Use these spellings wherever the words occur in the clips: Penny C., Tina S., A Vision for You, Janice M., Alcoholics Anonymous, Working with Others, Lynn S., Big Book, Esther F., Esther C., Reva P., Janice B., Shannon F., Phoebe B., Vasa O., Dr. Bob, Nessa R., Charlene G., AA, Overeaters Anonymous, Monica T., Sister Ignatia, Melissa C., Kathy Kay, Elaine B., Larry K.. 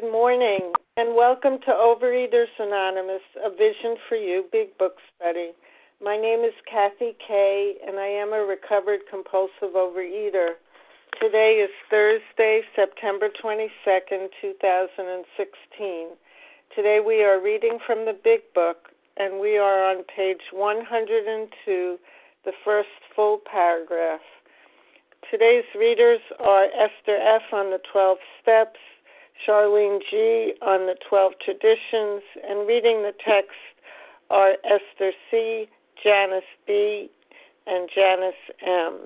Good morning, and welcome to Overeaters Anonymous, A Vision for You, Big Book Study. My name is Kathy Kay, and I am a recovered compulsive overeater. Today is Thursday, September 22nd, 2016. Today we are reading from the Big Book, and we are on page 102, the first full paragraph. Today's readers are Esther F. on the 12 Steps, Charlene G. on the 12 Traditions, and reading the text are Esther C., Janice B., and Janice M.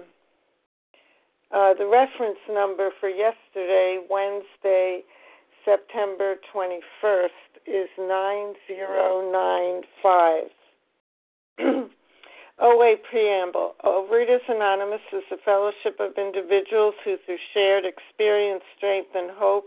The reference number for yesterday, Wednesday, September 21st, is 9095. OA Preamble. Overeaters Anonymous is a fellowship of individuals who, through shared experience, strength, and hope,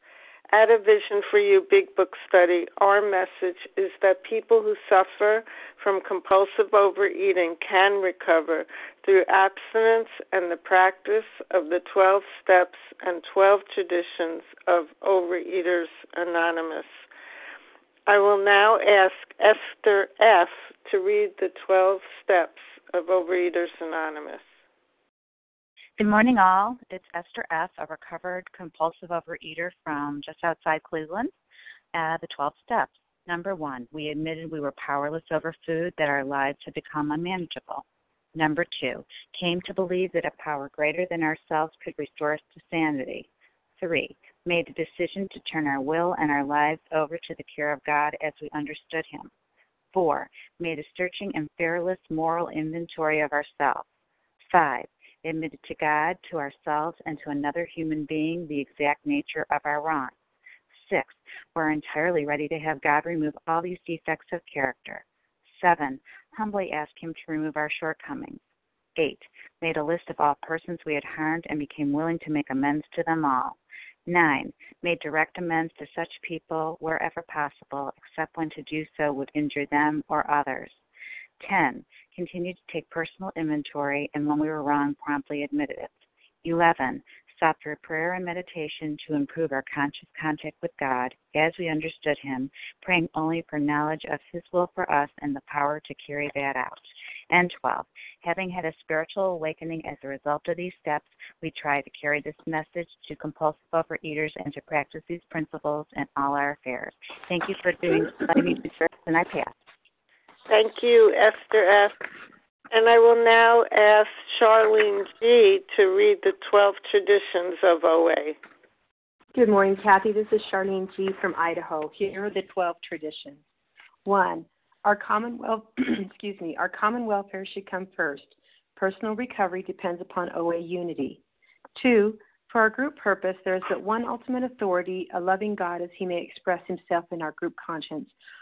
At A Vision for You Big Book Study, our message is that people who suffer from compulsive overeating can recover through abstinence and the practice of the 12 steps and 12 traditions of Overeaters Anonymous. I will now ask Esther F. to read the 12 steps of Overeaters Anonymous. Good morning, all. It's Esther F., a recovered compulsive overeater from just outside Cleveland. The 12 steps. Number 1, we admitted we were powerless over food, that our lives had become unmanageable. Number 2, came to believe that a power greater than ourselves could restore us to sanity. 3, made the decision to turn our will and our lives over to the care of God as we understood Him. 4, made a searching and fearless moral inventory of ourselves. 5, admitted to God, to ourselves, and to another human being the exact nature of our wrong. 6, we're entirely ready to have God remove all these defects of character. 7, humbly ask Him to remove our shortcomings. 8, made a list of all persons we had harmed and became willing to make amends to them all. 9, made direct amends to such people wherever possible, except when to do so would injure them or others. 10, continued to take personal inventory, and when we were wrong, promptly admitted it. 11, sought through prayer and meditation to improve our conscious contact with God as we understood Him, praying only for knowledge of His will for us and the power to carry that out. And 12, having had a spiritual awakening as a result of these steps, we try to carry this message to compulsive overeaters and to practice these principles in all our affairs. Thank you for letting me do this, and I pass. Thank you, Esther F. And I will now ask Charlene G. to read the 12 traditions of OA. Good morning, Kathy. This is Charlene G. from Idaho. Here are the 12 traditions. 1, our common welfare should come first. Personal recovery depends upon OA unity. 2, for our group purpose, there is but one ultimate authority, a loving God, as He may express Himself in our group conscience.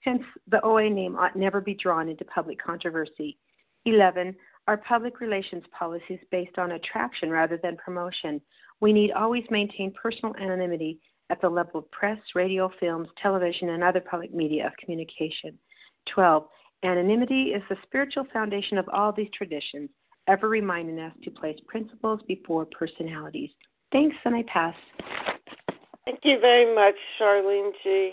hence the OA name ought never be drawn into public controversy. 11, our public relations policy is based on attraction rather than promotion. We need always maintain personal anonymity at the level of press, radio, films, television, and other public media of communication. 12, anonymity is the spiritual foundation of all these traditions, ever reminding us to place principles before personalities. Thanks, and I pass. Thank you very much, Charlene G.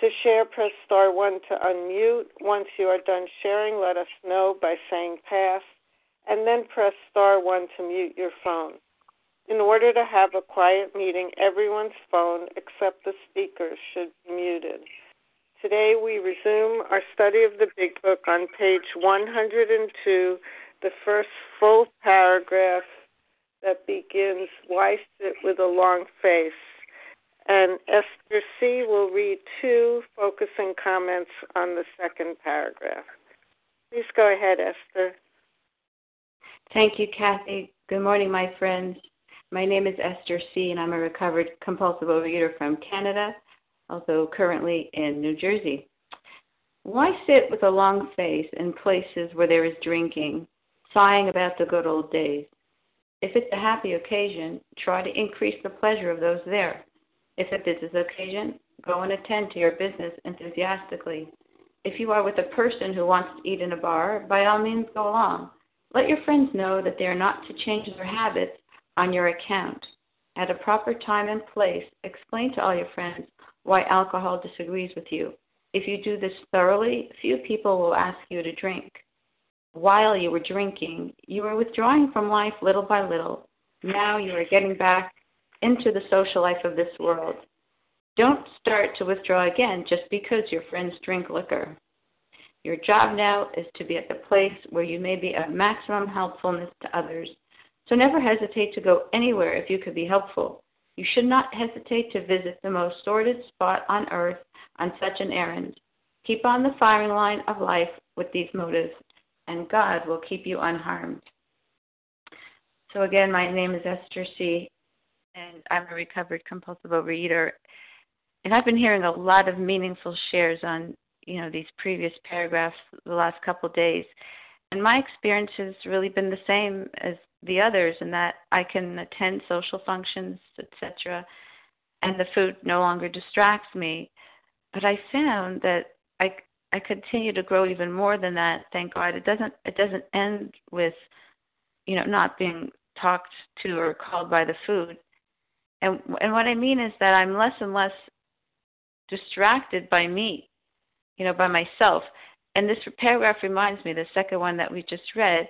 To share, press star 1 to unmute. Once you are done sharing, let us know by saying pass, and then press star 1 to mute your phone. In order to have a quiet meeting, everyone's phone except the speaker should be muted. Today we resume our study of the Big Book on page 102, the first full paragraph that begins, "Why sit with a long face?" And Esther C. will read 2 focusing comments on the second paragraph. Please go ahead, Esther. Thank you, Kathy. Good morning, my friends. My name is Esther C., and I'm a recovered compulsive overeater from Canada, also currently in New Jersey. Why sit with a long face in places where there is drinking, sighing about the good old days? If it's a happy occasion, try to increase the pleasure of those there. If a business occasion, go and attend to your business enthusiastically. If you are with a person who wants to eat in a bar, by all means go along. Let your friends know that they are not to change their habits on your account. At a proper time and place, explain to all your friends why alcohol disagrees with you. If you do this thoroughly, few people will ask you to drink. While you were drinking, you were withdrawing from life little by little. Now you are getting back into the social life of this world. Don't start to withdraw again just because your friends drink liquor. Your job now is to be at the place where you may be of maximum helpfulness to others. So never hesitate to go anywhere if you could be helpful. You should not hesitate to visit the most sordid spot on earth on such an errand. Keep on the firing line of life with these motives, and God will keep you unharmed. So again, my name is Esther C., and I'm a recovered compulsive overeater. And I've been hearing a lot of meaningful shares on, these previous paragraphs the last couple of days. And my experience has really been the same as the others, in that I can attend social functions, etc., and the food no longer distracts me. But I found that I continue to grow even more than that. Thank God, it doesn't end with, not being talked to or called by the food. And what I mean is that I'm less and less distracted by me, by myself. And this paragraph reminds me, the second one that we just read,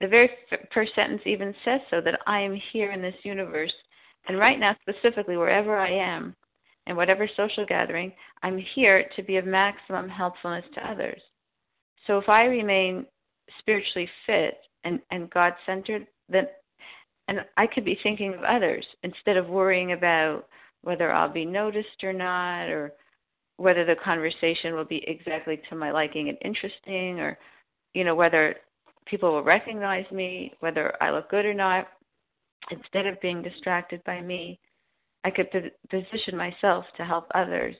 the very first sentence even says so, that I am here in this universe. And right now, specifically, wherever I am, in whatever social gathering, I'm here to be of maximum helpfulness to others. So if I remain spiritually fit and God-centered, then I could be thinking of others instead of worrying about whether I'll be noticed or not, or whether the conversation will be exactly to my liking and interesting, or, whether people will recognize me, whether I look good or not. Instead of being distracted by me, I could position myself to help others.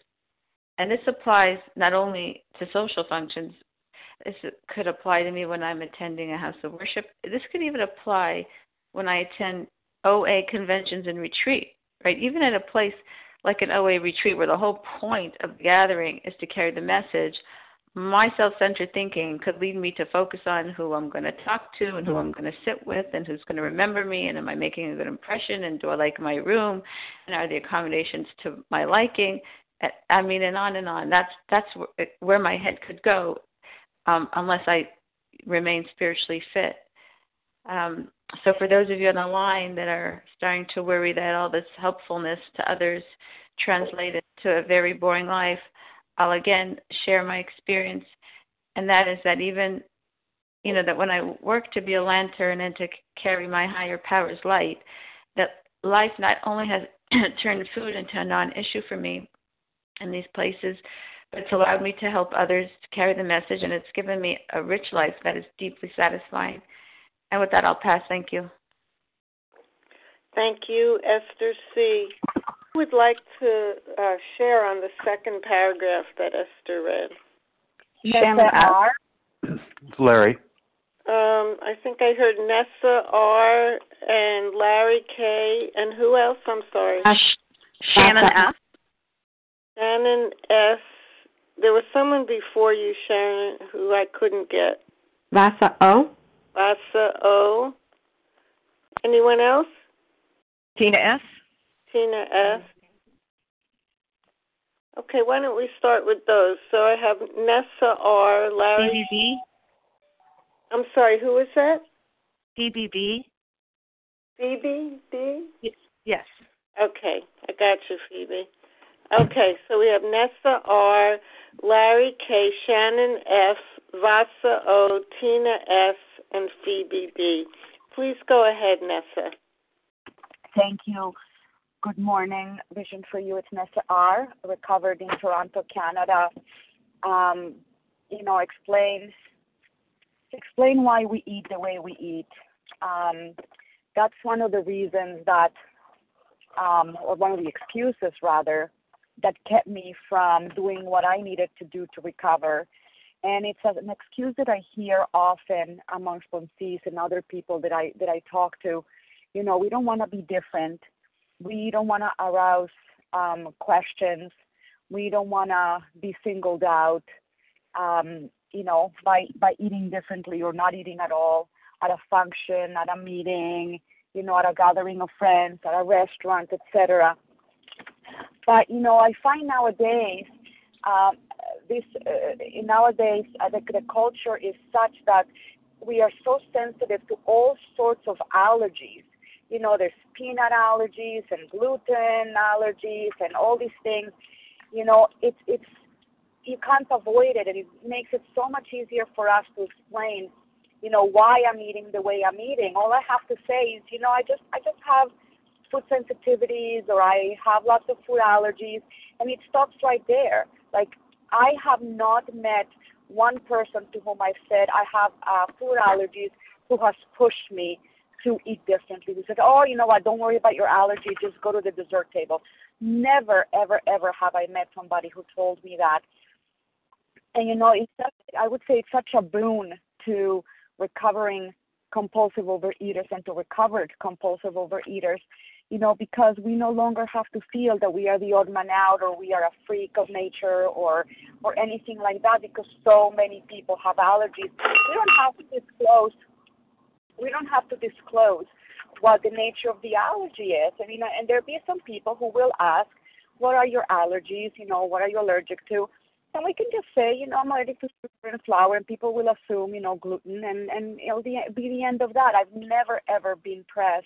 And this applies not only to social functions, This could apply to me when I'm attending a house of worship. This could even apply when I attend OA conventions and retreat, right? Even at a place like an OA retreat where the whole point of gathering is to carry the message, my self-centered thinking could lead me to focus on who I'm going to talk to and who I'm going to sit with and who's going to remember me and am I making a good impression and do I like my room and are the accommodations to my liking? I mean, and on and on. That's where my head could go unless I remain spiritually fit. So for those of you on the line that are starting to worry that all this helpfulness to others translated to a very boring life, I'll again share my experience, and that is that even, you know, that when I work to be a lantern and to carry my higher power's light, that life not only has turned food into a non-issue for me in these places, but it's allowed me to help others to carry the message, and it's given me a rich life that is deeply satisfying. And with that, I'll pass. Thank you. Thank you, Esther C. I would like to share on the second paragraph that Esther read. Nessa R. It's Larry. I think I heard Nessa R. and Larry K. And who else? I'm sorry. Shannon F. Shannon S. There was someone before you, Shannon, who I couldn't get. Vasa O. Vasa O. Anyone else? Tina S. Tina S. Okay, why don't we start with those? So I have Nessa R., Larry. Phoebe B. I'm sorry, who is that? Phoebe B. Phoebe B? Yes. Okay, I got you, Phoebe. Okay, so we have Nessa R., Larry K., Shannon F., Vasa O., Tina S., and Phoebe B. Please go ahead, Nessa. Thank you. Good morning, Vision for You. It's Nessa R., recovered in Toronto, Canada. Explain why we eat the way we eat. That's one of the reasons that, or one of the excuses, rather, that kept me from doing what I needed to do to recover. And it's an excuse that I hear often amongst sponsees and other people that I talk to. You know, we don't want to be different. We don't want to arouse questions. We don't want to be singled out, by eating differently or not eating at all, at a function, at a meeting, at a gathering of friends, at a restaurant, etc. But, I find nowadays, the culture is such that we are so sensitive to all sorts of allergies. There's peanut allergies and gluten allergies and all these things. It's you can't avoid it, and it makes it so much easier for us to explain, why I'm eating the way I'm eating. All I have to say is, I just have food sensitivities, or I have lots of food allergies, and it stops right there. Like, I have not met one person to whom I've said I have food allergies who has pushed me to eat differently. We said, oh, don't worry about your allergy, just go to the dessert table. Never, ever, ever have I met somebody who told me that. And, I would say it's such a boon to recovering compulsive overeaters and to recovered compulsive overeaters, because we no longer have to feel that we are the odd man out or we are a freak of nature or anything like that, because so many people have allergies. We don't have to disclose what the nature of the allergy is. I mean, and there'll be some people who will ask, what are your allergies? What are you allergic to? And we can just say, I'm allergic to sugar and flour, and people will assume, gluten, and it'll be the end of that. I've never, ever been pressed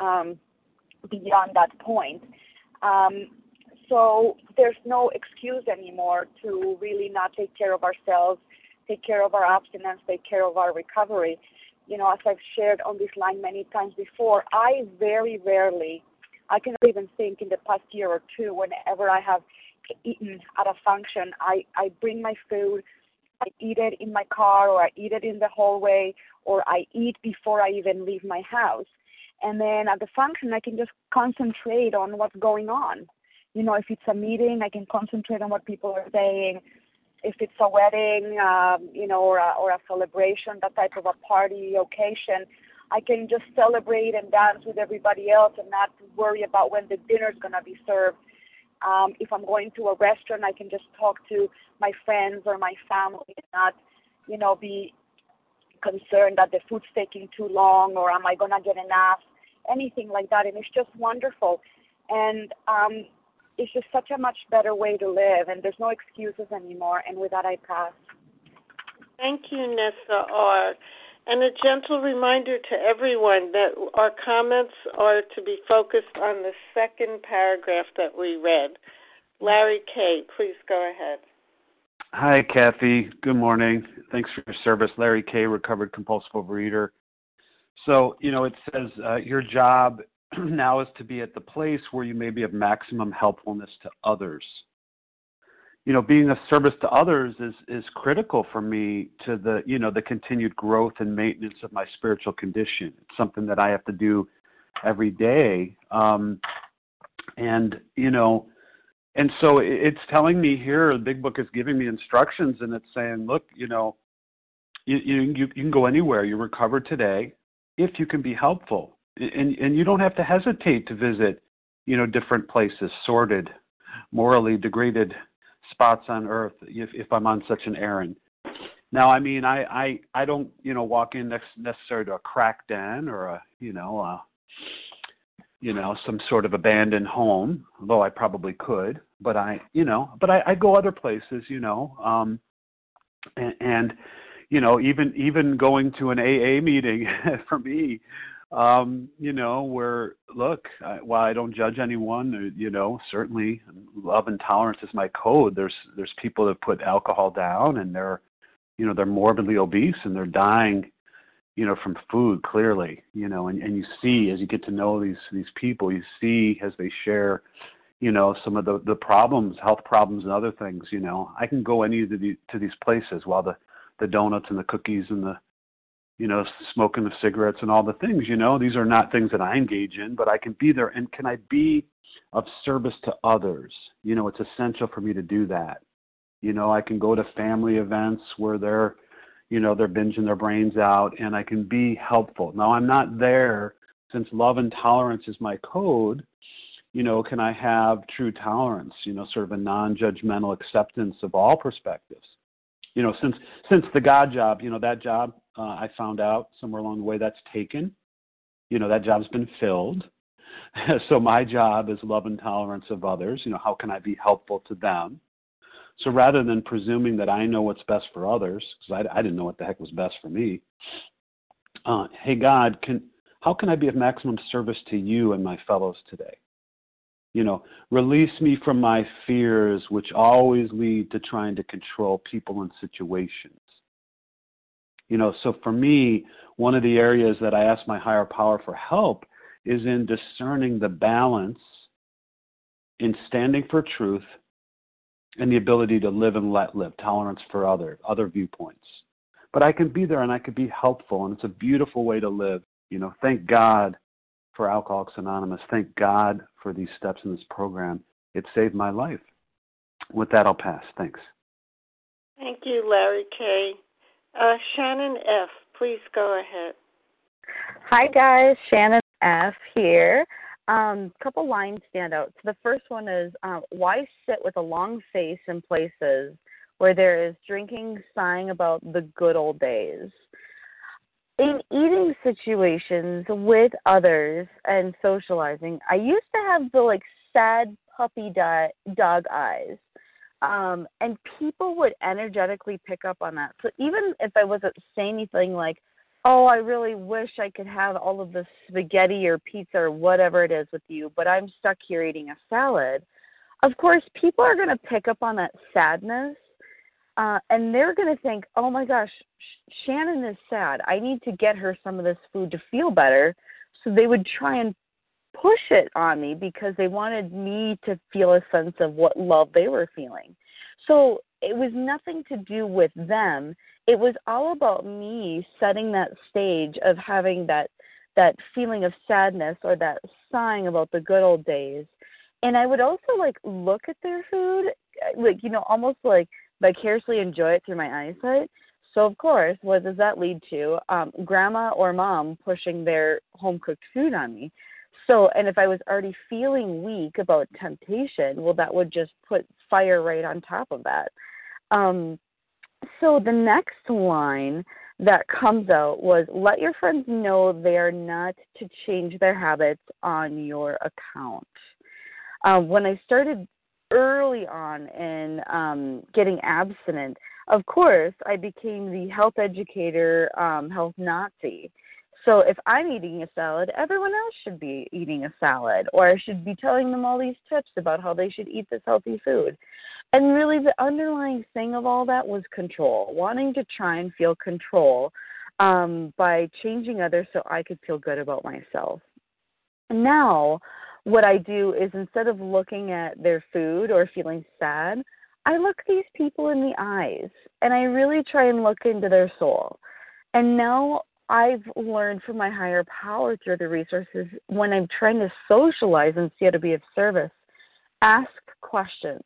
beyond that point. So there's no excuse anymore to really not take care of ourselves, take care of our abstinence, take care of our recovery. As I've shared on this line many times before, I very rarely, I cannot even think in the past year or two, whenever I have eaten at a function, I bring my food, I eat it in my car, or I eat it in the hallway, or I eat before I even leave my house. And then at the function, I can just concentrate on what's going on. If it's a meeting, I can concentrate on what people are saying. if it's a wedding, or a celebration, that type of a party occasion, I can just celebrate and dance with everybody else and not worry about when the dinner's going to be served. If I'm going to a restaurant, I can just talk to my friends or my family and not, be concerned that the food's taking too long or am I going to get enough, anything like that. And it's just wonderful. And it's just such a much better way to live, and there's no excuses anymore. And with that, I pass. Thank you, Nessa R. And a gentle reminder to everyone that our comments are to be focused on the second paragraph that we read. Larry K., please go ahead. Hi, Kathy. Good morning. Thanks for your service. Larry K., recovered compulsive overeater. So, it says your job now is to be at the place where you may be of maximum helpfulness to others. Being of service to others is critical for me to the continued growth and maintenance of my spiritual condition. It's something that I have to do every day. And so it's telling me here, the Big Book is giving me instructions, and it's saying, look, you can go anywhere. You recover today if you can be helpful. And you don't have to hesitate to visit, different places, sordid, morally degraded spots on earth if I'm on such an errand. Now, I mean, I don't, walk in necessarily to a crack den or some sort of abandoned home, although I probably could, but I go other places, even going to an AA meeting for me, where, look, while I don't judge anyone, certainly love and tolerance is my code. There's people that put alcohol down and they're morbidly obese and they're dying, from food, clearly, and you see, as you get to know these people, you see as they share, some of the problems, health problems and other things, I can go to these places while the donuts and the cookies and the, smoking of cigarettes and all the things, these are not things that I engage in, but I can be there. And can I be of service to others? It's essential for me to do that. I can go to family events where they're binging their brains out and I can be helpful. Now I'm not there since love and tolerance is my code. Can I have true tolerance, sort of a non-judgmental acceptance of all perspectives? Since the God job, that job, I found out somewhere along the way that's taken. That job's been filled. So my job is love and tolerance of others. How can I be helpful to them? So rather than presuming that I know what's best for others, because I didn't know what the heck was best for me, hey, God, how can I be of maximum service to you and my fellows today? Release me from my fears, which always lead to trying to control people and situations. So for me, one of the areas that I ask my higher power for help is in discerning the balance in standing for truth and the ability to live and let live, tolerance for other viewpoints. But I can be there and I can be helpful, and it's a beautiful way to live. Thank God for Alcoholics Anonymous. Thank God for these steps in this program. It saved my life. With that, I'll pass. Thanks. Thank you, Larry K. Shannon F., please go ahead. Hi, guys. Shannon F. here. Couple lines stand out. So the first one is, why sit with a long face in places where there is drinking, sighing about the good old days? In eating situations with others and socializing, I used to have the sad puppy dog eyes. And people would energetically pick up on that. So even if I wasn't saying anything like, oh, I really wish I could have all of this spaghetti or pizza or whatever it is with you, but I'm stuck here eating a salad. Of course, people are going to pick up on that sadness, and they're going to think, oh, my gosh, Shannon is sad. I need to get her some of this food to feel better. So they would try and push it on me because they wanted me to feel a sense of what love they were feeling. So it was nothing to do with them. It was all about me setting that stage of having that feeling of sadness or that sighing about the good old days. And I would also look at their food, almost vicariously enjoy it through my eyesight. So, of course, what does that lead to? Grandma or mom pushing their home-cooked food on me. So, and if I was already feeling weak about temptation, well, that would just put fire right on top of that. So the next line that comes out was, let your friends know they are not to change their habits on your account. When I started early on in getting abstinent, of course, I became the health educator, health Nazi. So if I'm eating a salad, everyone else should be eating a salad, or I should be telling them all these tips about how they should eat this healthy food. And really the underlying thing of all that was control, wanting to try and feel control by changing others so I could feel good about myself. Now, what I do is instead of looking at their food or feeling sad, I look these people in the eyes, and I really try and look into their soul. And now I've learned from my higher power through the resources, when I'm trying to socialize and see how to be of service, ask questions.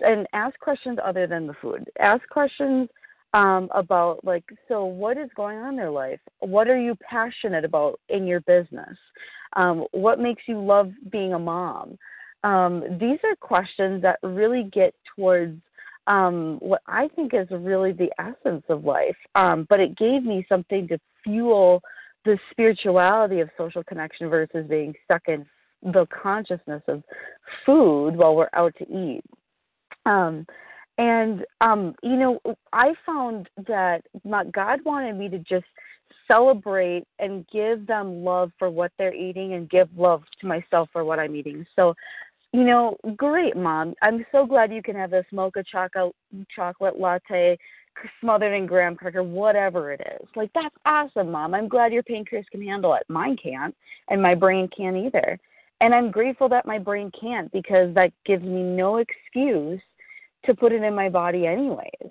And ask questions other than the food. Ask questions about, like, so what is going on in their life? What are you passionate about in your business? What makes you love being a mom? These are questions that really get towards what I think is really the essence of life. But it gave me something to fuel the spirituality of social connection versus being stuck in the consciousness of food while we're out to eat. You know, I found that God wanted me to just celebrate and give them love for what they're eating and give love to myself for what I'm eating. So, you know, great, Mom. I'm so glad you can have this mocha chocolate latte smothered in graham cracker, whatever it is. Like, that's awesome, Mom. I'm glad your pancreas can handle it. Mine can't, and my brain can't either. And I'm grateful that my brain can't, because that gives me no excuse to put it in my body anyways.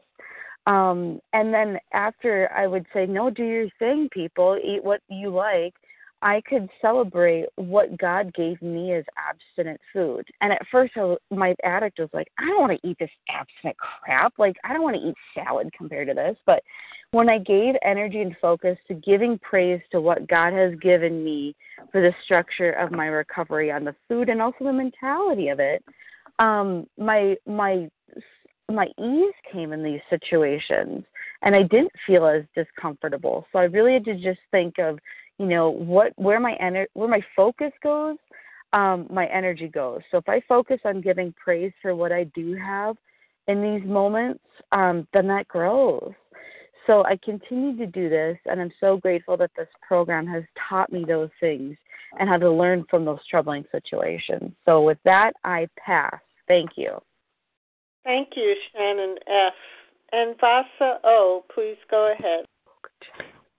And then after I would say, no, do your thing, people. Eat what you like. I could celebrate what God gave me as abstinent food. And at first, my addict was like, I don't want to eat this abstinent crap. Like, I don't want to eat salad compared to this. But when I gave energy and focus to giving praise to what God has given me for the structure of my recovery on the food and also the mentality of it, my ease came in these situations, and I didn't feel as discomfortable. So I really had to just think of, you know, where my focus goes, my energy goes. So if I focus on giving praise for what I do have in these moments, then that grows. So I continue to do this, and I'm so grateful that this program has taught me those things and how to learn from those troubling situations. So with that, I pass. Thank you. Thank you, Shannon F. And Vasa O., please go ahead.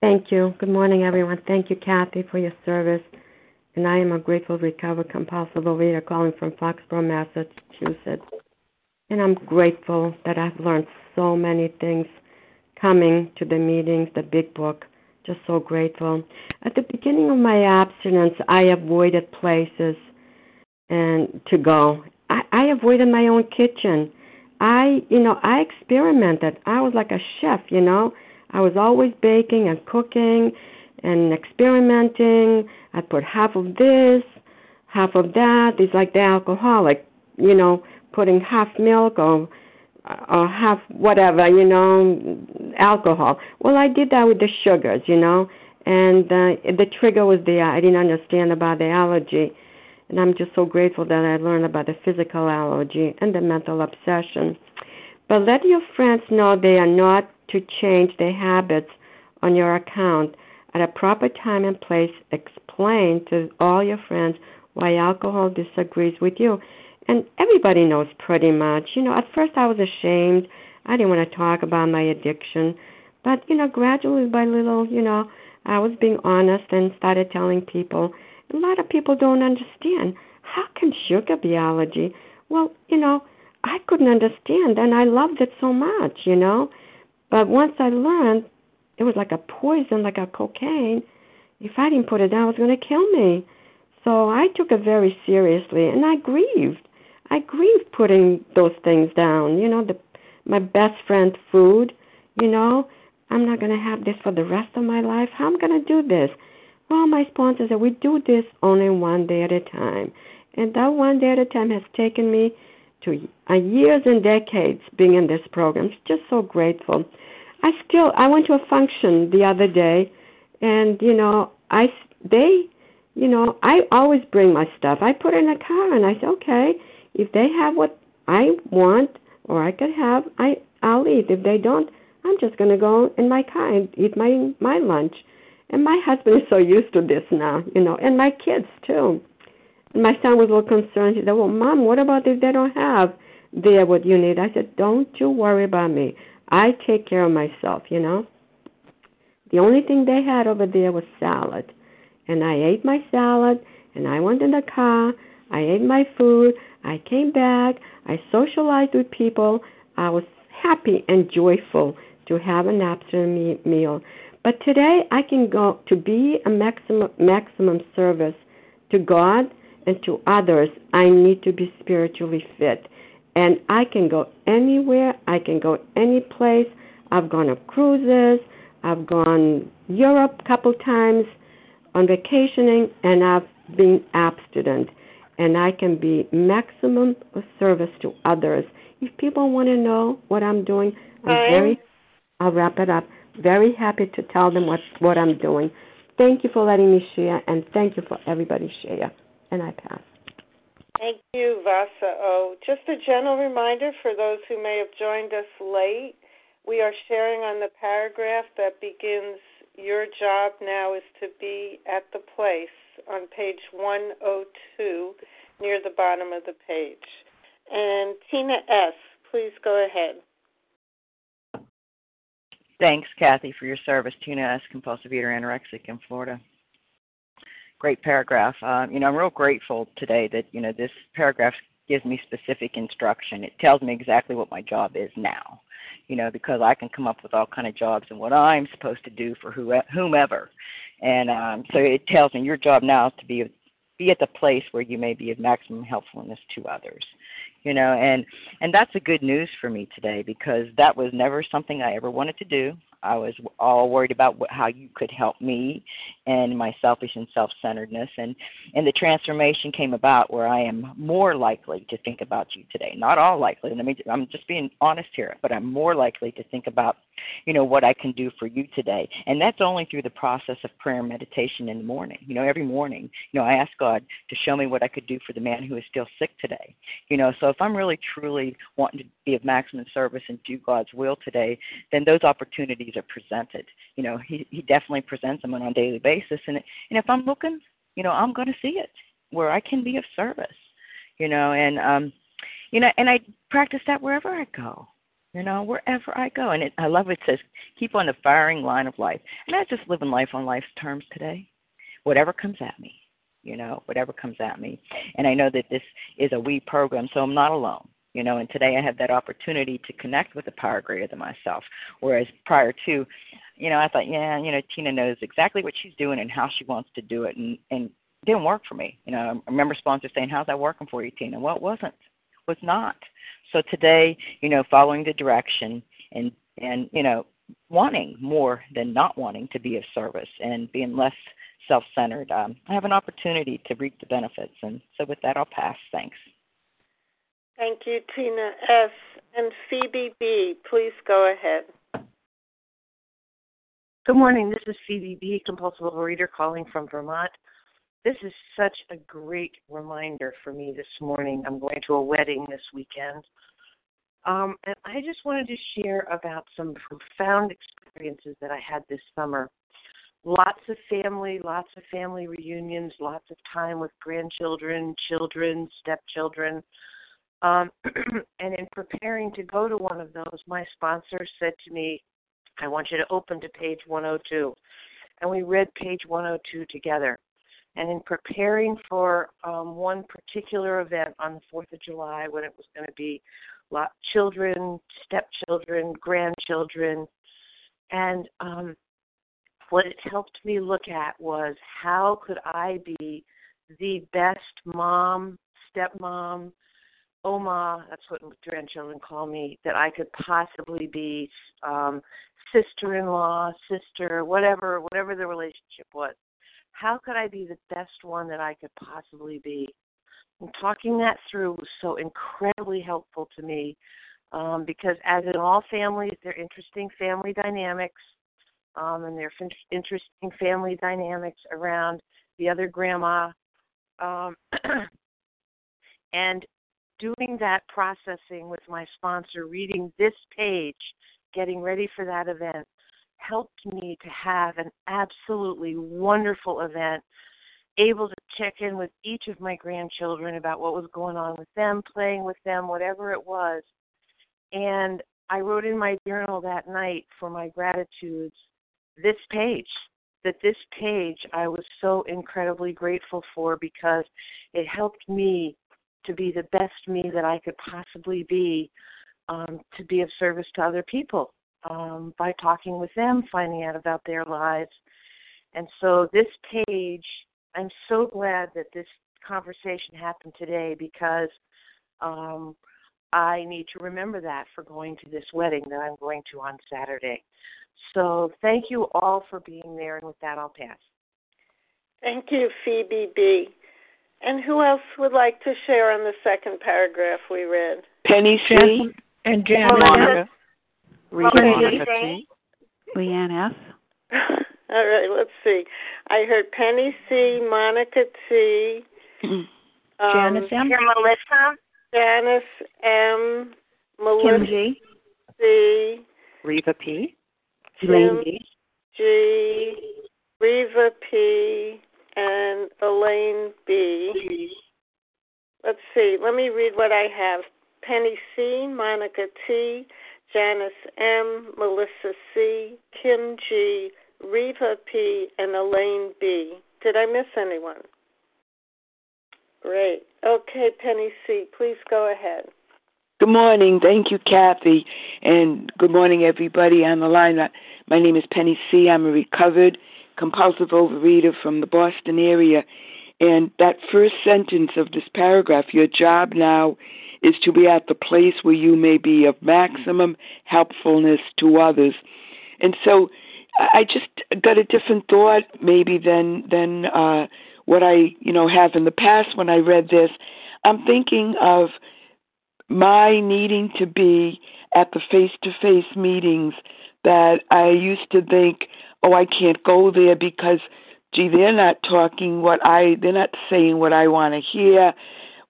Thank you. Good morning, everyone. Thank you, Kathy, for your service. And I am a grateful, recovered, compulsive overeater calling from Foxborough, Massachusetts. And I'm grateful that I've learned so many things coming to the meetings, the Big Book. Just so grateful. At the beginning of my abstinence, I avoided places and to go. I avoided my own kitchen. I experimented. I was like a chef, you know. I was always baking and cooking and experimenting. I put half of this, half of that. It's like the alcoholic, you know, putting half milk or half whatever, you know, alcohol. Well, I did that with the sugars, you know, and the trigger was there. I didn't understand about the allergy, and I'm just so grateful that I learned about the physical allergy and the mental obsession. But let your friends know they are not to change their habits on your account. At a proper time and place, explain to all your friends why alcohol disagrees with you. And everybody knows pretty much. You know, at first I was ashamed. I didn't want to talk about my addiction. But, you know, gradually by little, you know, I was being honest and started telling people. A lot of people don't understand. How can sugar be allergy? Well, you know, I couldn't understand, and I loved it so much, you know. But once I learned, it was like a poison, like a cocaine. If I didn't put it down, it was going to kill me. So I took it very seriously, and I grieved. I grieved putting those things down, you know, the my best friend food, you know. I'm not going to have this for the rest of my life. How am I going to do this? Well, my sponsor said, we do this only one day at a time. And that one day at a time has taken me to years and decades being in this program. It's just so grateful. I went to a function the other day, and, you know, I always bring my stuff. I put it in a car, and I say, okay, if they have what I want or I could have, I'll eat. If they don't, I'm just going to go in my car and eat my lunch. And my husband is so used to this now, you know, and my kids, too. And my son was a little concerned. He said, well, Mom, what about if they don't have there what you need? I said, don't you worry about me. I take care of myself, you know. The only thing they had over there was salad. And I ate my salad, and I went in the car. I ate my food. I came back. I socialized with people. I was happy and joyful to have an abstinent meal. But today I can go to be a maximum service to God and to others. I need to be spiritually fit. And I can go anywhere. I can go any place. I've gone on cruises. I've gone Europe a couple times on vacationing, and I've been abstinent. And I can be maximum of service to others. If people want to know what I'm doing, I'll wrap it up. Very happy to tell them what I'm doing. Thank you for letting me share, and thank you for everybody share. And I pass. Thank you, Vasa O. Just a gentle reminder for those who may have joined us late, we are sharing on the paragraph that begins, your job now is to be at the place, on page 102, near the bottom of the page. And Tina S., please go ahead. Thanks, Kathy, for your service. Tina S., compulsive eater, anorexic in Florida. Great paragraph. I'm real grateful today that, you know, this paragraph gives me specific instruction. It tells me exactly what my job is now, you know, because I can come up with all kind of jobs and what I'm supposed to do for whomever. And so it tells me your job now is to be at the place where you may be of maximum helpfulness to others, you know, and that's the good news for me today, because that was never something I ever wanted to do. I was all worried about how you could help me and my selfish and self-centeredness, and the transformation came about where I am more likely to think about you today. Not all likely. I mean, I'm just being honest here, but I'm more likely to think about, you know, what I can do for you today, and that's only through the process of prayer and meditation in the morning. You know, every morning, you know, I ask God to show me what I could do for the man who is still sick today. You know, so if I'm really truly wanting to be of maximum service and do God's will today, then those opportunities are presented. You know, he definitely presents them on a daily basis, and if I'm looking, you know, I'm going to see it where I can be of service, you know, and I practice that wherever I go, you know, wherever I go. And I love it says, keep on the firing line of life. And I just live in life on life's terms today, whatever comes at me, you know, whatever comes at me. And I know that this is a we program, so I'm not alone. You know, and today I have that opportunity to connect with a power greater than myself, whereas prior to, you know, I thought, yeah, you know, Tina knows exactly what she's doing and how she wants to do it, and it didn't work for me. You know, I remember sponsors saying, how's that working for you, Tina? Well, it wasn't. It was not. So today, you know, following the direction and you know, wanting more than not wanting to be of service and being less self-centered, I have an opportunity to reap the benefits. And so with that, I'll pass. Thanks. Thank you, Tina S. And Phoebe B., please go ahead. Good morning. This is Phoebe B., compulsive overeater, calling from Vermont. This is such a great reminder for me this morning. I'm going to a wedding this weekend. And I just wanted to share about some profound experiences that I had this summer. Lots of family reunions, lots of time with grandchildren, children, stepchildren. And in preparing to go to one of those, my sponsor said to me, I want you to open to page 102. And we read page 102 together. And in preparing for one particular event on the 4th of July, when it was going to be children, stepchildren, grandchildren, and what it helped me look at was how could I be the best mom, stepmom, Oma, that's what grandchildren call me, that I could possibly be sister-in-law, sister, whatever the relationship was. How could I be the best one that I could possibly be? And talking that through was so incredibly helpful to me because as in all families, there are interesting family dynamics and there are interesting family dynamics around the other grandma. And doing that processing with my sponsor, reading this page, getting ready for that event, helped me to have an absolutely wonderful event, able to check in with each of my grandchildren about what was going on with them, playing with them, whatever it was. And I wrote in my journal that night for my gratitudes this page, that this page I was so incredibly grateful for because it helped me to be the best me that I could possibly be, to be of service to other people by talking with them, finding out about their lives. And so this page, I'm so glad that this conversation happened today because I need to remember that for going to this wedding that I'm going to on Saturday. So thank you all for being there, and with that, I'll pass. Thank you, Phoebe B. And who else would like to share on the second paragraph we read? Penny C. and Janice. Monica T. Leanne F. All right, let's see. I heard Penny C., Monica T., Janice M., Melissa G. C., Reva P., Elaine B. G., Reva P., and Elaine B. Let's see. Let me read what I have. Penny C., Monica T., Janice M., Melissa C., Kim G., Reva P., and Elaine B. Did I miss anyone? Great. Okay, Penny C., please go ahead. Good morning. Thank you, Kathy. And good morning, everybody on the line. My name is Penny C. I'm a recovered compulsive overeater from the Boston area. And that first sentence of this paragraph, your job now is to be at the place where you may be of maximum helpfulness to others. And so I just got a different thought maybe than what I, have in the past when I read this. I'm thinking of my needing to be at the face-to-face meetings that I used to think, I can't go there because, they're not saying what I want to hear.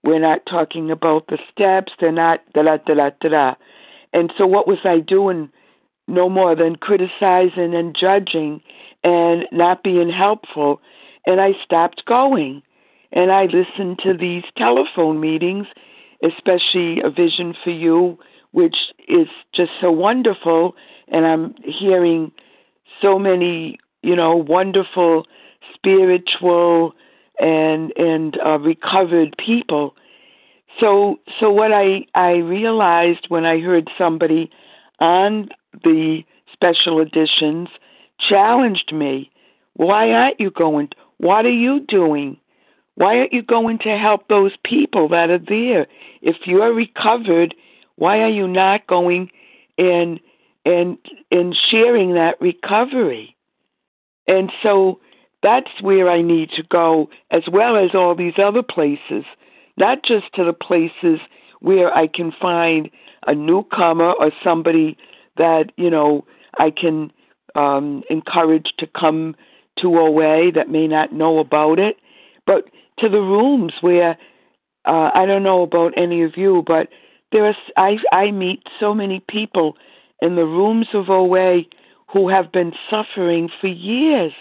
We're not talking about the steps. They're not da-da-da-da-da-da. And so what was I doing? No more than criticizing and judging and not being helpful. And I stopped going. And I listened to these telephone meetings, especially A Vision for You, which is just so wonderful. And I'm hearing so many, wonderful, spiritual, and recovered people. So what I realized when I heard somebody on the special editions challenged me, why aren't you going? What are you doing? Why aren't you going to help those people that are there? If you are recovered, why are you not going and sharing that recovery? And so that's where I need to go, as well as all these other places, not just to the places where I can find a newcomer or somebody that, I can encourage to come to OA that may not know about it, but to the rooms where, I don't know about any of you, but I meet so many people in the rooms of OA who have been suffering for years,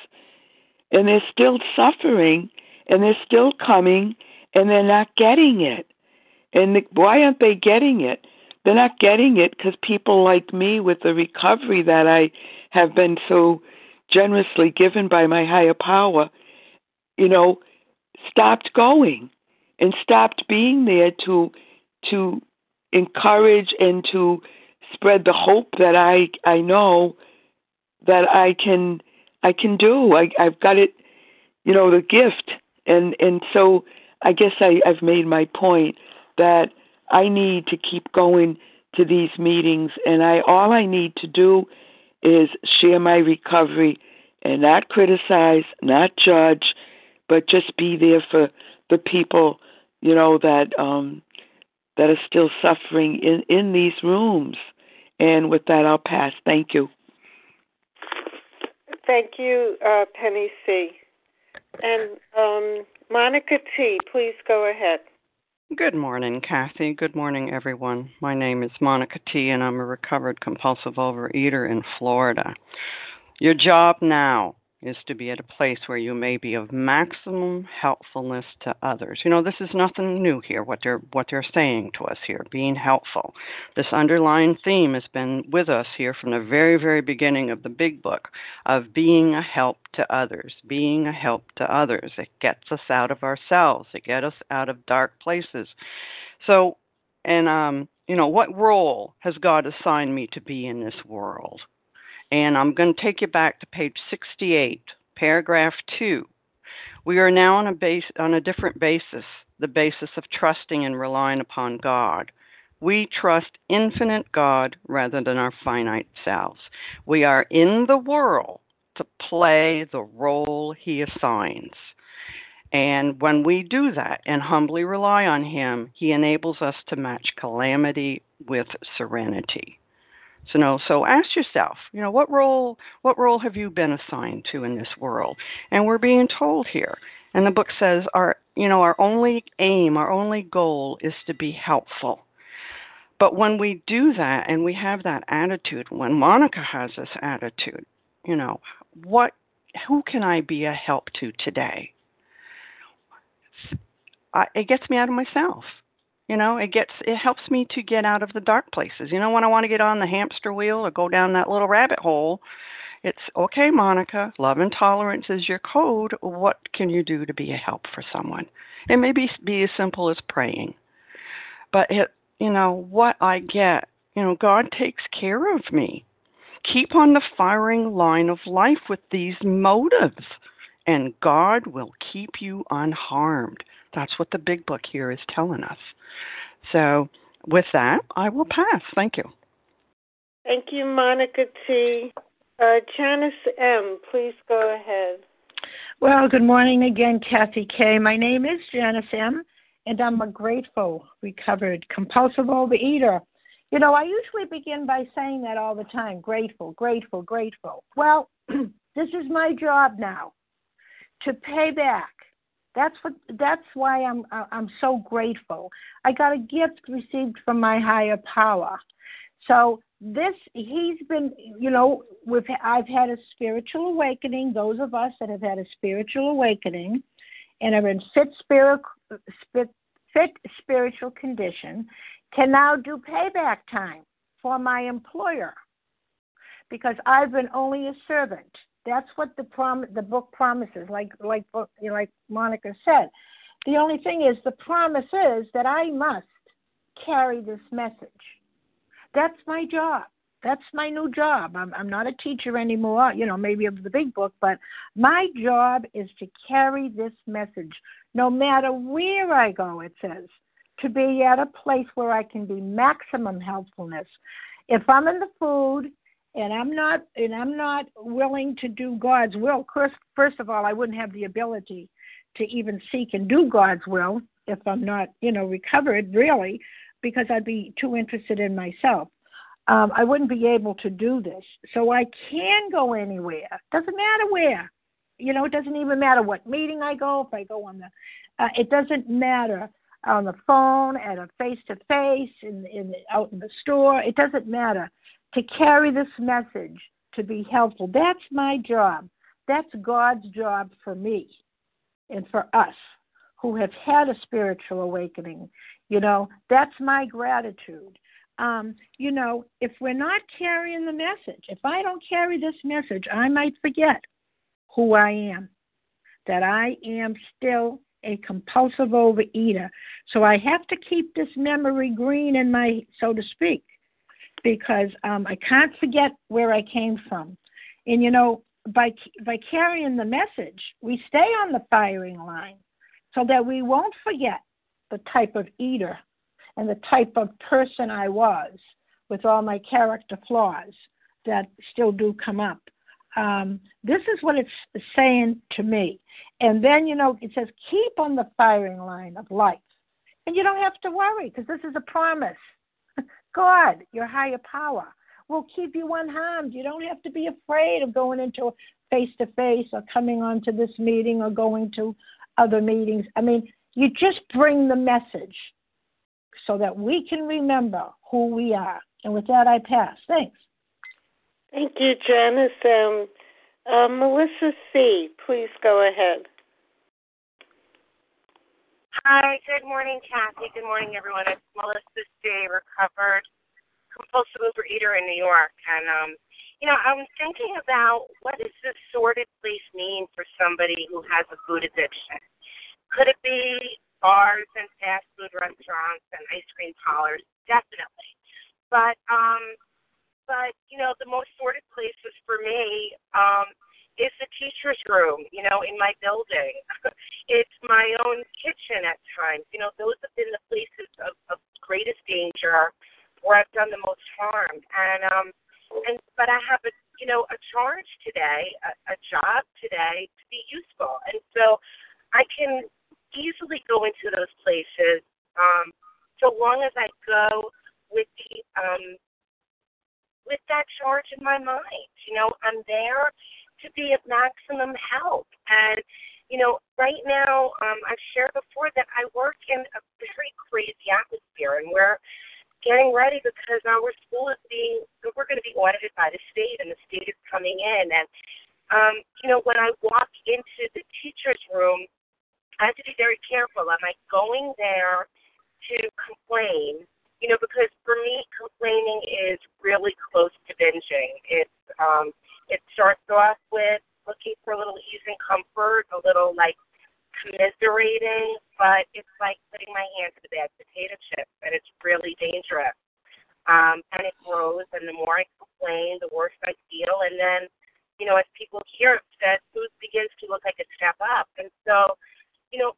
and they're still suffering, and they're still coming, and they're not getting it. And why aren't they getting it? They're not getting it because people like me with the recovery that I have been so generously given by my higher power, stopped going and stopped being there to encourage and to spread the hope that I know that I can do. I've got it, the gift. And so I guess I've made my point that I need to keep going to these meetings, and all I need to do is share my recovery and not criticize, not judge, but just be there for the people, you know, that are still suffering in these rooms. And with that, I'll pass. Thank you. Thank you, Penny C. And Monica T., please go ahead. Good morning, Kathy. Good morning, everyone. My name is Monica T., and I'm a recovered compulsive overeater in Florida. Your job now is to be at a place where you may be of maximum helpfulness to others. You know, this is nothing new here, what they're saying to us here, being helpful. This underlying theme has been with us here from the very, very beginning of the Big Book, of being a help to others, being a help to others. It gets us out of ourselves. It gets us out of dark places. So, and, you know, what role has God assigned me to be in this world? And I'm going to take you back to page 68, paragraph 2. We are now on a different basis, the basis of trusting and relying upon God. We trust infinite God rather than our finite selves. We are in the world to play the role He assigns. And when we do that and humbly rely on Him, He enables us to match calamity with serenity. So no, so ask yourself, you know, what role have you been assigned to in this world? And we're being told here, and the book says our only aim, our only goal is to be helpful. But when we do that and we have that attitude, when Monica has this attitude, you know, who can I be a help to today? It gets me out of myself. You know, it helps me to get out of the dark places. You know, when I want to get on the hamster wheel or go down that little rabbit hole, it's, okay, Monica, love and tolerance is your code. What can you do to be a help for someone? It may be as simple as praying. But, what I get, God takes care of me. Keep on the firing line of life with these motives, and God will keep you unharmed. That's what the Big Book here is telling us. So with that, I will pass. Thank you. Thank you, Monica T. Janice M., please go ahead. Well, good morning again, Kathy K. My name is Janice M., and I'm a grateful, recovered, compulsive overeater. You know, I usually begin by saying that all the time, grateful, grateful, grateful. Well, this is my job now, to pay back. That's why I'm so grateful. I got a gift received from my higher power. So I've had a spiritual awakening. Those of us that have had a spiritual awakening and are in fit spiritual condition can now do payback time for my employer, because I've been only a servant. That's what the book promises, like Monica said. The only thing is, the promise is that I must carry this message. That's my job. That's my new job. I'm not a teacher anymore, maybe of the Big Book, but my job is to carry this message, no matter where I go, it says, to be at a place where I can be maximum helpfulness. If I'm in the food, and I'm not willing to do God's will, first of all, I wouldn't have the ability to even seek and do God's will if I'm not, recovered, really, because I'd be too interested in myself. I wouldn't be able to do this. So I can go anywhere. Doesn't matter where. It doesn't even matter what meeting I go, if I go on it doesn't matter, on the phone, at a face-to-face, out in the store. It doesn't matter. To carry this message, to be helpful. That's my job. That's God's job for me and for us who have had a spiritual awakening. That's my gratitude. If we're not carrying the message, if I don't carry this message, I might forget who I am, that I am still a compulsive overeater. So I have to keep this memory green in my, so to speak, because I can't forget where I came from. And, by carrying the message, we stay on the firing line so that we won't forget the type of eater and the type of person I was, with all my character flaws that still do come up. This is what it's saying to me. And then, you know, it says, keep on the firing line of life. And you don't have to worry, because this is a promise. God, your higher power, will keep you unharmed. You don't have to be afraid of going into face-to-face or coming onto this meeting or going to other meetings. I mean, you just bring the message so that we can remember who we are. And with that, I pass. Thanks. Thank you, Janice. Melissa C., please go ahead. Hi, good morning, Kathy. Good morning, everyone. It's Melissa C., recovered compulsive overeater in New York. And, you know, I was thinking about what does this sordid place mean for somebody who has a food addiction? Could it be bars and fast food restaurants and ice cream parlors? Definitely. But you know, the most sordid places for me is the teacher's room, you know, in my building. It's my own kitchen at times. You know, those have been the places of greatest danger where I've done the most harm. And but I have a, you know, a charge today, a job today to be useful. And so I can easily go into those places so long as I go with the with that charge in my mind. You know, I'm there to be of maximum help. And, you know, right now, I've shared before that I work in a very crazy atmosphere, and we're getting ready because our school is we're going to be audited by the state, and the state is coming in. And, you know, when I walk into the teacher's room, I have to be very careful. Am I going there to complain? You know, because for me, complaining is really close to binging. It starts off with looking for a little ease and comfort, a little, like, commiserating, but it's like putting my hand to the bag of potato chips, and it's really dangerous. And it grows, and the more I complain, the worse I feel. And then, you know, as people hear it said, food begins to look like a step up. And so, you know,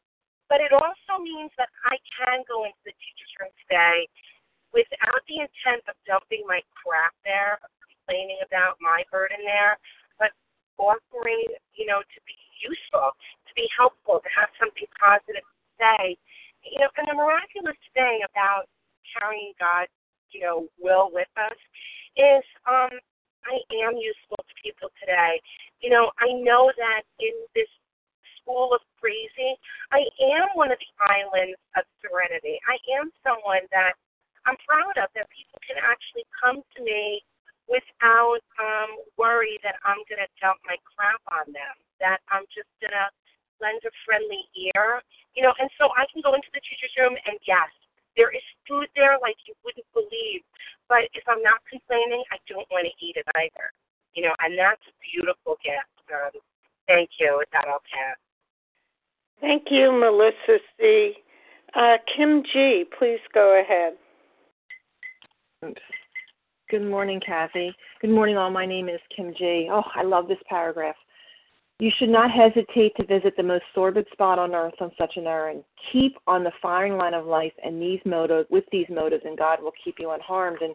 but it also means that I can go into the teacher's room today without the intent of dumping my crap there, of complaining about my burden there, but offering, you know, to be useful, to be helpful, to have something positive to say. You know, and the miraculous thing about carrying God's, you know, will with us is I am useful to people today. You know, I know that in this school of crazy, I am one of the islands of serenity. I am someone that I'm proud of, that people can actually come to me without worry that I'm going to dump my crap on them, that I'm just going to lend a friendly ear. You know, and so I can go into the teacher's room, and yes, there is food there like you wouldn't believe, but if I'm not complaining, I don't want to eat it either. You know, and that's a beautiful gift. Thank you. With that, I'll pass. Thank you, Melissa C. Kim G., please go ahead. Okay. Good morning, Kathy. Good morning, all. My name is Kim G. Oh, I love this paragraph. You should not hesitate to visit the most sordid spot on earth on such an errand. Keep on the firing line of life and with these motives, and God will keep you unharmed. And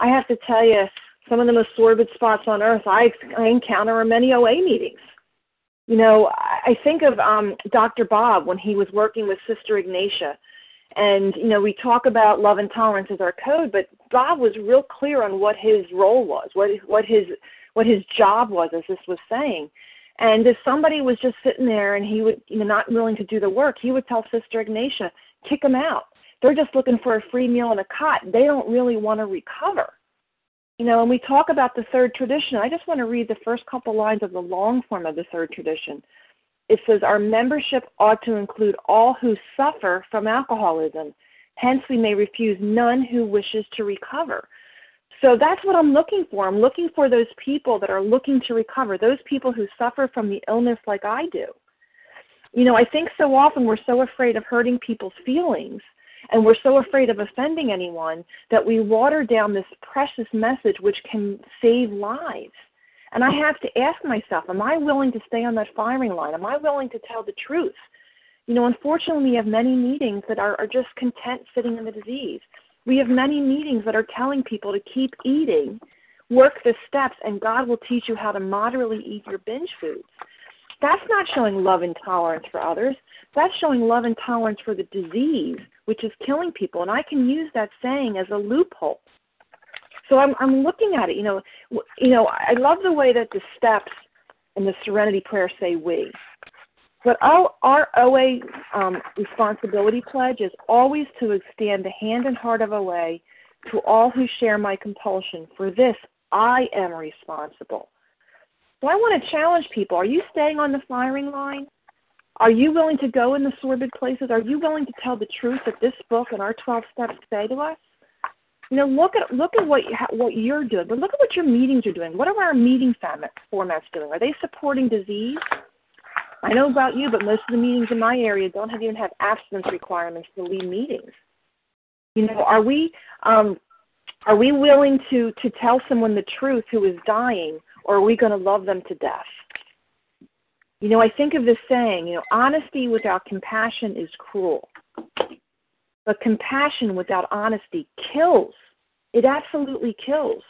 I have to tell you, some of the most sordid spots on earth I encounter in many OA meetings. You know, I think of Dr. Bob when he was working with Sister Ignatia. And, you know, we talk about love and tolerance as our code, but Bob was real clear on what his role was, what his job was, as this was saying. And if somebody was just sitting there and he would, you know, not willing to do the work, he would tell Sister Ignatia, kick them out. They're just looking for a free meal and a cot. They don't really want to recover. You know, and we talk about the third tradition. I just want to read the first couple lines of the long form of the third tradition. It says, our membership ought to include all who suffer from alcoholism. Hence, we may refuse none who wishes to recover. So that's what I'm looking for. I'm looking for those people that are looking to recover, those people who suffer from the illness like I do. You know, I think so often we're so afraid of hurting people's feelings, and we're so afraid of offending anyone that we water down this precious message which can save lives. And I have to ask myself, am I willing to stay on that firing line? Am I willing to tell the truth? You know, unfortunately, we have many meetings that are just content sitting in the disease. We have many meetings that are telling people to keep eating, work the steps, and God will teach you how to moderately eat your binge foods. That's not showing love and tolerance for others. That's showing love and tolerance for the disease, which is killing people. And I can use that saying as a loophole. So I'm looking at it. You know, I love the way that the steps and the serenity prayer say we. But our OA responsibility pledge is always to extend the hand and heart of OA to all who share my compulsion. For this, I am responsible. So I want to challenge people. Are you staying on the firing line? Are you willing to go in the sordid places? Are you willing to tell the truth that this book and our 12 steps say to us? You know, look at what you're doing, but look at what your meetings are doing. What are our meeting formats doing? Are they supporting disease? I know about you, but most of the meetings in my area don't even have abstinence requirements to lead meetings. You know, are we willing to tell someone the truth who is dying, or are we going to love them to death? You know, I think of this saying, you know, honesty without compassion is cruel. But compassion without honesty kills. It absolutely kills.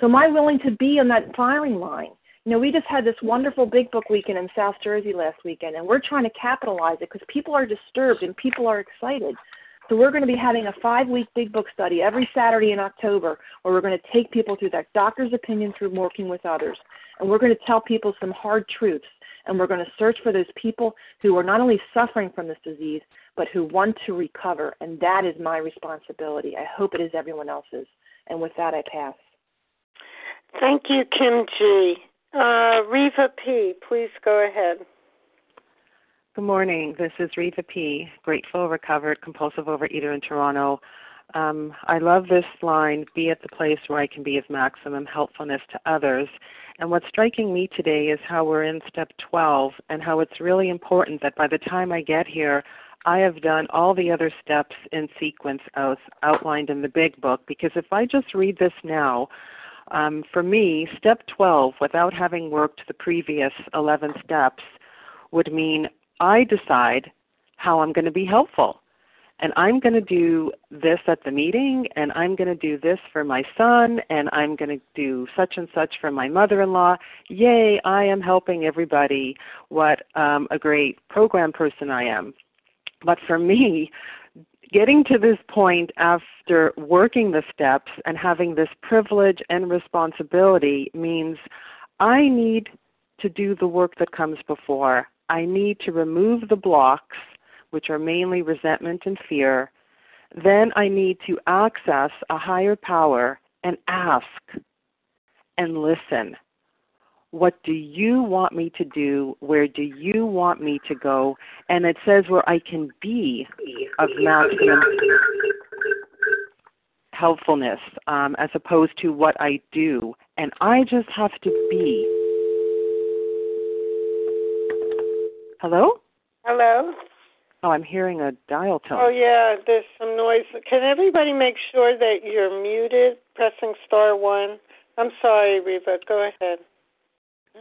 So am I willing to be on that firing line? You know, we just had this wonderful Big Book weekend in South Jersey last weekend, and we're trying to capitalize it because people are disturbed and people are excited. So we're going to be having a 5-week Big Book study every Saturday in October where we're going to take people through that doctor's opinion through working with others. And we're going to tell people some hard truths, and we're going to search for those people who are not only suffering from this disease, but who want to recover, and that is my responsibility. I hope it is everyone else's. And with that, I pass. Thank you, Kim G. Reva P., please go ahead. Good morning. This is Reva P., grateful, recovered, compulsive overeater in Toronto. I love this line, be at the place where I can be of maximum helpfulness to others. And what's striking me today is how we're in step 12 and how it's really important that by the time I get here, I have done all the other steps in sequence outlined in the Big Book, because if I just read this now, for me, step 12, without having worked the previous 11 steps, would mean I decide how I'm going to be helpful. And I'm going to do this at the meeting, and I'm going to do this for my son, and I'm going to do such and such for my mother-in-law. Yay, I am helping everybody. What a great program person I am. But for me, getting to this point after working the steps and having this privilege and responsibility means I need to do the work that comes before. I need to remove the blocks, which are mainly resentment and fear. Then I need to access a higher power and ask and listen. What do you want me to do? Where do you want me to go? And it says where I can be of maximum helpfulness, as opposed to what I do. And I just have to be. Hello? Hello? Oh, I'm hearing a dial tone. Oh, yeah, there's some noise. Can everybody make sure that you're muted, pressing star 1? I'm sorry, Reva. Go ahead.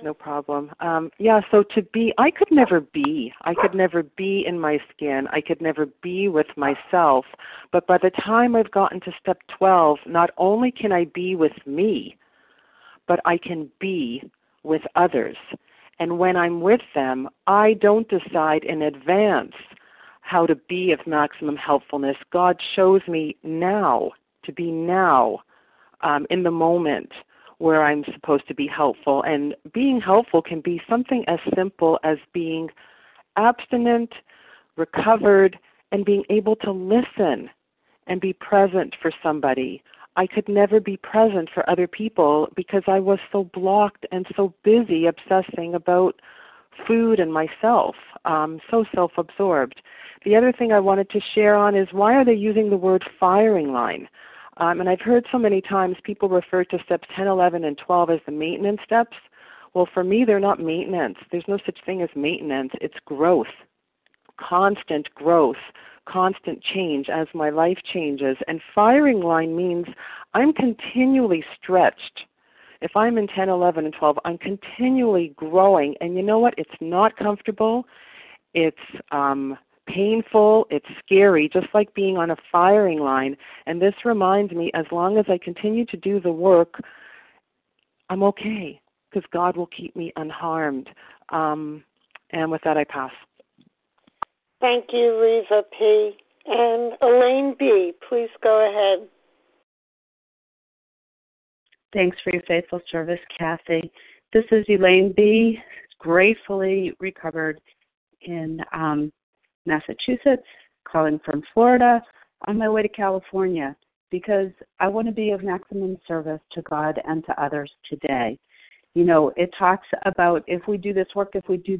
No problem. So to be, I could never be. I could never be in my skin. I could never be with myself. But by the time I've gotten to step 12, not only can I be with me, but I can be with others. And when I'm with them, I don't decide in advance how to be of maximum helpfulness. God shows me now, to be now, in the moment, where I'm supposed to be helpful. And being helpful can be something as simple as being abstinent, recovered, and being able to listen and be present for somebody. I could never be present for other people because I was so blocked and so busy obsessing about food and myself, so self-absorbed. The other thing I wanted to share on is, why are they using the word firing line? And I've heard so many times people refer to steps 10, 11, and 12 as the maintenance steps. Well, for me, they're not maintenance. There's no such thing as maintenance. It's growth, constant change as my life changes. And firing line means I'm continually stretched. If I'm in 10, 11, and 12, I'm continually growing. And you know what? It's not comfortable. It's painful. It's scary, just like being on a firing line. And this reminds me, as long as I continue to do the work, I'm okay, because God will keep me unharmed. And with that, I pass. Thank you, Reva P. And Elaine B., please go ahead. Thanks for your faithful service, Kathy. This is Elaine B., gratefully recovered in Massachusetts, calling from Florida, on my way to California, because I want to be of maximum service to God and to others today. You know, it talks about if we do this work, if we do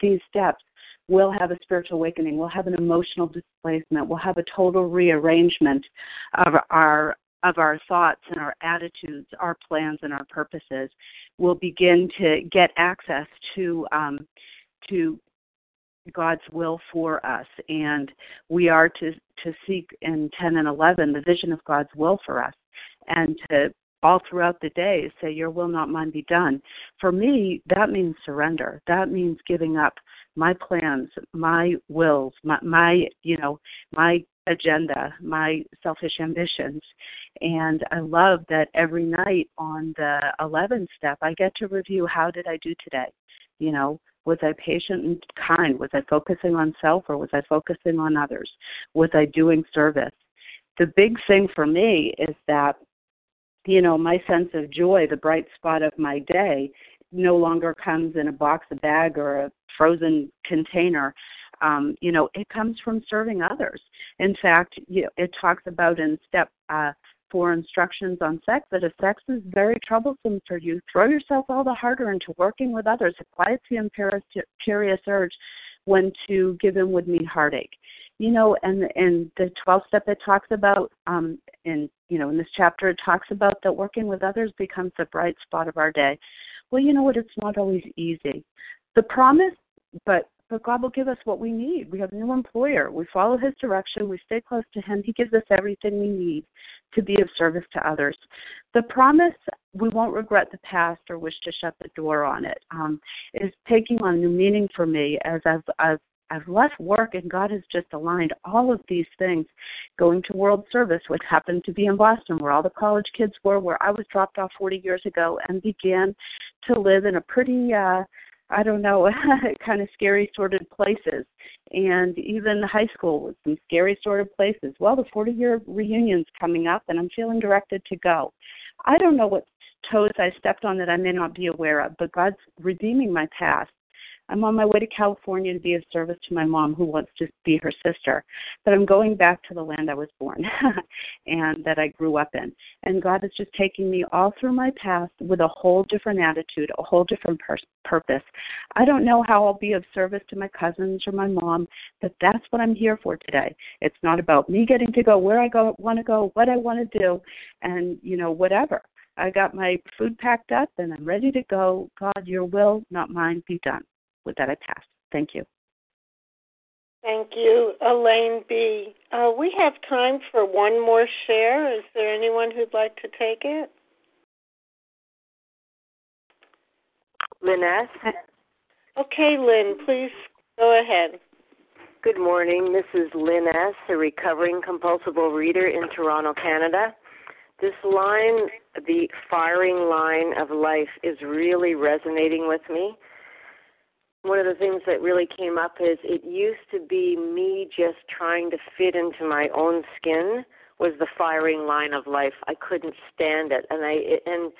these steps, we'll have a spiritual awakening, we'll have an emotional displacement, we'll have a total rearrangement of our thoughts and our attitudes, our plans and our purposes. We'll begin to get access to God's will for us, and we are to seek in 10 and 11 the vision of God's will for us, and to all throughout the day say, your will, not mine, be done. For me, that means surrender. That means giving up my plans, my wills, my agenda, my selfish ambitions. And I love that every night on the 11th step, I get to review, how did I do today? You know, was I patient and kind? Was I focusing on self, or was I focusing on others? Was I doing service? The big thing for me is that, you know, my sense of joy, the bright spot of my day, no longer comes in a box, a bag, or a frozen container. You know, it comes from serving others. In fact, you know, it talks about in step 4 instructions on sex, that if sex is very troublesome for you, throw yourself all the harder into working with others. It quiets the imperious urge when to give in would mean heartache. You know, and the 12th step, it talks about, in this chapter, it talks about that working with others becomes the bright spot of our day. Well, you know what? It's not always easy. The promise, but God will give us what we need. We have a new employer. We follow his direction. We stay close to him. He gives us everything we need to be of service to others. The promise, we won't regret the past or wish to shut the door on it, is taking on new meaning for me as I've left work, and God has just aligned all of these things. Going to world service, which happened to be in Boston, where all the college kids were, where I was dropped off 40 years ago, and began to live in a pretty, kind of scary, sordid places. And even high school was some scary, sordid places. Well, the 40-year reunion's coming up, and I'm feeling directed to go. I don't know what toes I stepped on that I may not be aware of, but God's redeeming my past. I'm on my way to California to be of service to my mom, who wants to be her sister. But I'm going back to the land I was born and that I grew up in. And God is just taking me all through my past with a whole different attitude, a whole different purpose. I don't know how I'll be of service to my cousins or my mom, but that's what I'm here for today. It's not about me getting to go where I want to go, what I want to do, and, you know, whatever. I got my food packed up, and I'm ready to go. God, your will, not mine, be done. With that, I pass. Thank you. Thank you, Elaine B. We have time for one more share. Is there anyone who'd like to take it? Lynn S. Okay, Lynn, please go ahead. Good morning. This is Lynn S., a recovering compulsive overeater in Toronto, Canada. This line, the firing line of life, is really resonating with me. One of the things that really came up is it used to be me just trying to fit into my own skin was the firing line of life. I couldn't stand it. And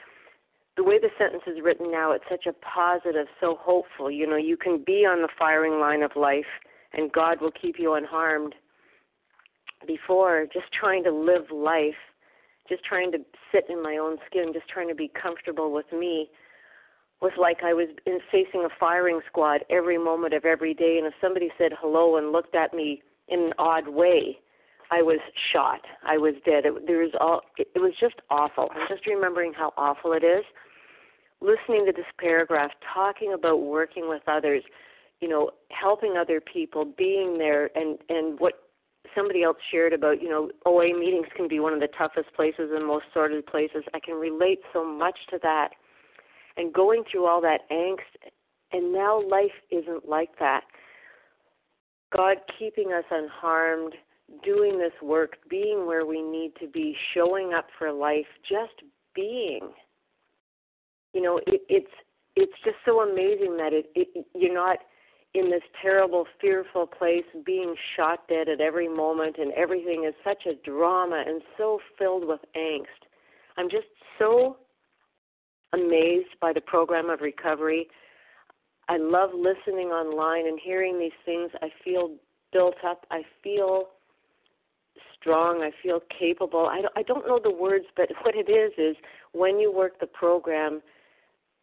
the way the sentence is written now, it's such a positive, so hopeful. You know, you can be on the firing line of life, and God will keep you unharmed. Before, just trying to live life, just trying to sit in my own skin, just trying to be comfortable with me, was like I was facing a firing squad every moment of every day, and if somebody said hello and looked at me in an odd way, I was shot. I was dead. It was just awful. I'm just remembering how awful it is. Listening to this paragraph, talking about working with others, you know, helping other people, being there, and what somebody else shared about, you know, OA meetings can be one of the toughest places and most sordid places. I can relate so much to that. And going through all that angst, and now life isn't like that. God keeping us unharmed, doing this work, being where we need to be, showing up for life, just being. You know, it's just so amazing that you're not in this terrible, fearful place, being shot dead at every moment, and everything is such a drama and so filled with angst. I'm just so amazed by the program of recovery. I love listening online and hearing these things. I feel built up. I feel strong. I feel capable. I don't know the words, but what it is when you work the program,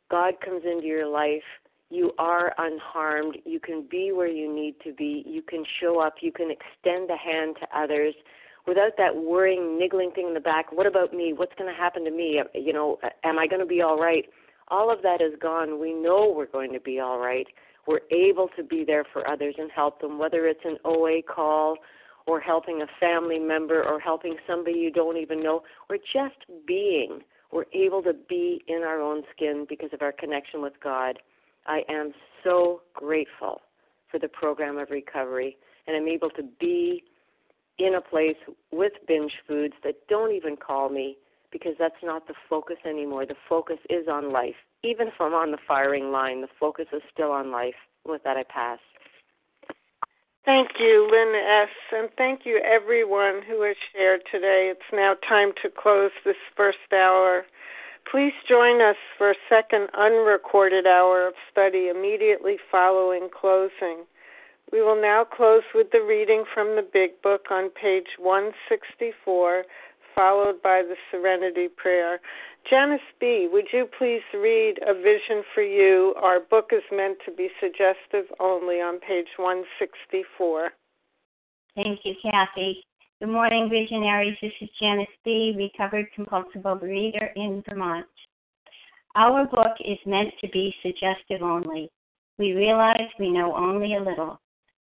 God comes into your life. You are unharmed. You can be where you need to be. You can show up. You can extend a hand to others without that worrying, niggling thing in the back. What about me? What's going to happen to me? You know, am I going to be all right? All of that is gone. We know we're going to be all right. We're able to be there for others and help them, whether it's an OA call or helping a family member or helping somebody you don't even know or just being. We're able to be in our own skin because of our connection with God. I am so grateful for the program of recovery, and I'm able to be in a place with binge foods that don't even call me because that's not the focus anymore. The focus is on life. Even if I'm on the firing line, the focus is still on life. With that, I pass. Thank you, Lynn S., and thank you, everyone who has shared today. It's now time to close this first hour. Please join us for a second unrecorded hour of study immediately following closing. We will now close with the reading from the Big Book on page 164, followed by the Serenity Prayer. Janice B., would you please read A Vision for You? Our book is meant to be suggestive only on page 164. Thank you, Kathy. Good morning, visionaries. This is Janice B., recovered compulsive overeater in Vermont. Our book is meant to be suggestive only. We realize we know only a little.